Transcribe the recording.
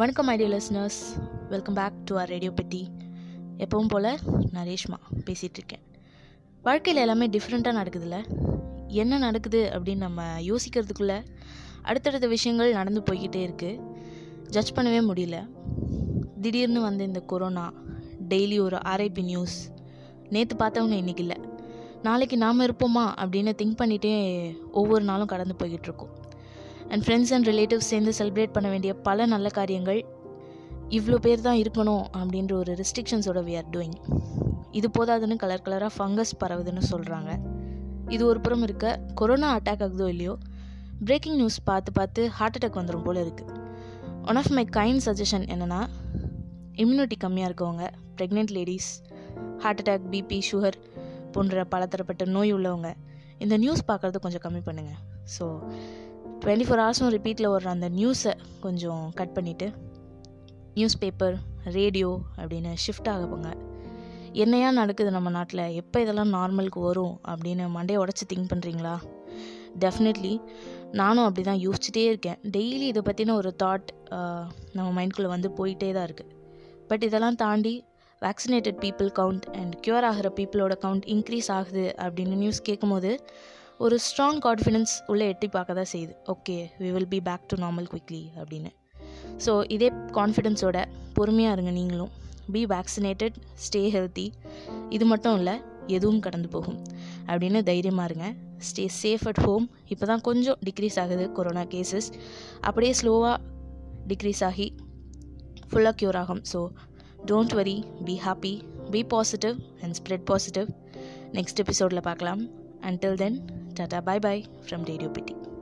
வணக்கம் idea listeners, welcome back to our radio பெட்டி. எப்பவும் போல் நான் ரேஷ்மா பேசிகிட்ருக்கேன். வாழ்க்கையில் எல்லாமே டிஃப்ரெண்ட்டாக நடக்குதுல்ல? என்ன நடக்குது அப்படின்னு நம்ம யோசிக்கிறதுக்குள்ளே அடுத்தடுத்த விஷயங்கள் நடந்து போய்கிட்டே இருக்குது. ஜட்ஜ் பண்ணவே முடியல. திடீர்னு வந்து இந்த கொரோனா, டெய்லி ஒரு RIP நியூஸ், நேற்று பார்த்தவங்க இன்றைக்கி இல்லை, நாளைக்கு நாம் இருப்போமா அப்படின்னு திங்க் பண்ணிகிட்டே ஒவ்வொரு நாளும் கடந்து போய்கிட்ருக்கோம். அண்ட் ஃப்ரெண்ட்ஸ் அண்ட் ரிலேட்டிவ்ஸ் சேர்ந்து செலிப்ரேட் பண்ண வேண்டிய பல நல்ல காரியங்கள், இவ்வளோ பேர் தான் இருக்கணும் அப்படின்ற ஒரு ரெஸ்ட்ரிக்ஷன்ஸோட வி ஆர் டூயிங். இது போதாதுன்னு கலர் கலராக ஃபங்கஸ் பரவுதுன்னு சொல்கிறாங்க. இது ஒரு புறம் இருக்க, கொரோனா அட்டாக் ஆகுதோ இல்லையோ, பிரேக்கிங் நியூஸ் பார்த்து பார்த்து ஹார்ட் அட்டாக் வந்துடும் போல் இருக்குது. One of my kind suggestion என்னென்னா, இம்யூனிட்டி கம்மியாக இருக்கவங்க, pregnant ladies, heart attack, BP, sugar போன்ற பலதரப்பட்ட நோய் உள்ளவங்க இந்த நியூஸ் பார்க்குறது கொஞ்சம் கம்மி பண்ணுங்கள். ஸோ 24 ஹவர்ஸும் ரிப்பீட்டில் வர்ற அந்த நியூஸை கொஞ்சம் கட் பண்ணிவிட்டு நியூஸ் பேப்பர், ரேடியோ அப்படின்னு ஷிஃப்ட் ஆகப்போங்க. என்னையா நடக்குது நம்ம நாட்டில், எப்போ இதெல்லாம் நார்மலுக்கு வரும் அப்படின்னு மண்டையை உடச்சி திங்க் பண்ணுறீங்களா? டெஃபினெட்லி நானும் அப்படி தான் யோசிச்சுட்டே இருக்கேன். டெய்லி இதை பற்றின ஒரு தாட் நம்ம மைண்ட்குள்ளே வந்து போயிட்டே தான் இருக்குது. பட் இதெல்லாம் தாண்டி vaccinated people count and cure ஆகிற பீப்புளோட கவுண்ட் இன்க்ரீஸ் ஆகுது அப்படின்னு நியூஸ் கேட்கும் போது ஒரு ஸ்ட்ராங் கான்ஃபிடென்ஸ் உள்ளே எட்டி பார்க்க தான் செய்யுது. Okay, we will be back to normal quickly அப்படின்னு. ஸோ இதே கான்ஃபிடென்ஸோட பொறுமையாக இருங்க. நீங்களும் பி வேக்சினேட்டட், ஸ்டே ஹெல்த்தி, இது மட்டும் இல்லை எதுவும் கடந்து போகும் அப்படின்னு தைரியமாக இருங்க. Stay safe at home. இப்போ தான் கொஞ்சம் டிக்ரீஸ் ஆகுது கொரோனா கேசஸ், அப்படியே ஸ்லோவாக டிக்ரீஸ் ஆகி ஃபுல்லாக க்யூர் ஆகும். So don't worry, be happy, be positive and spread positive. Next எபிசோடில் பார்க்கலாம். Until then, Tata, bye bye from Radio Pity.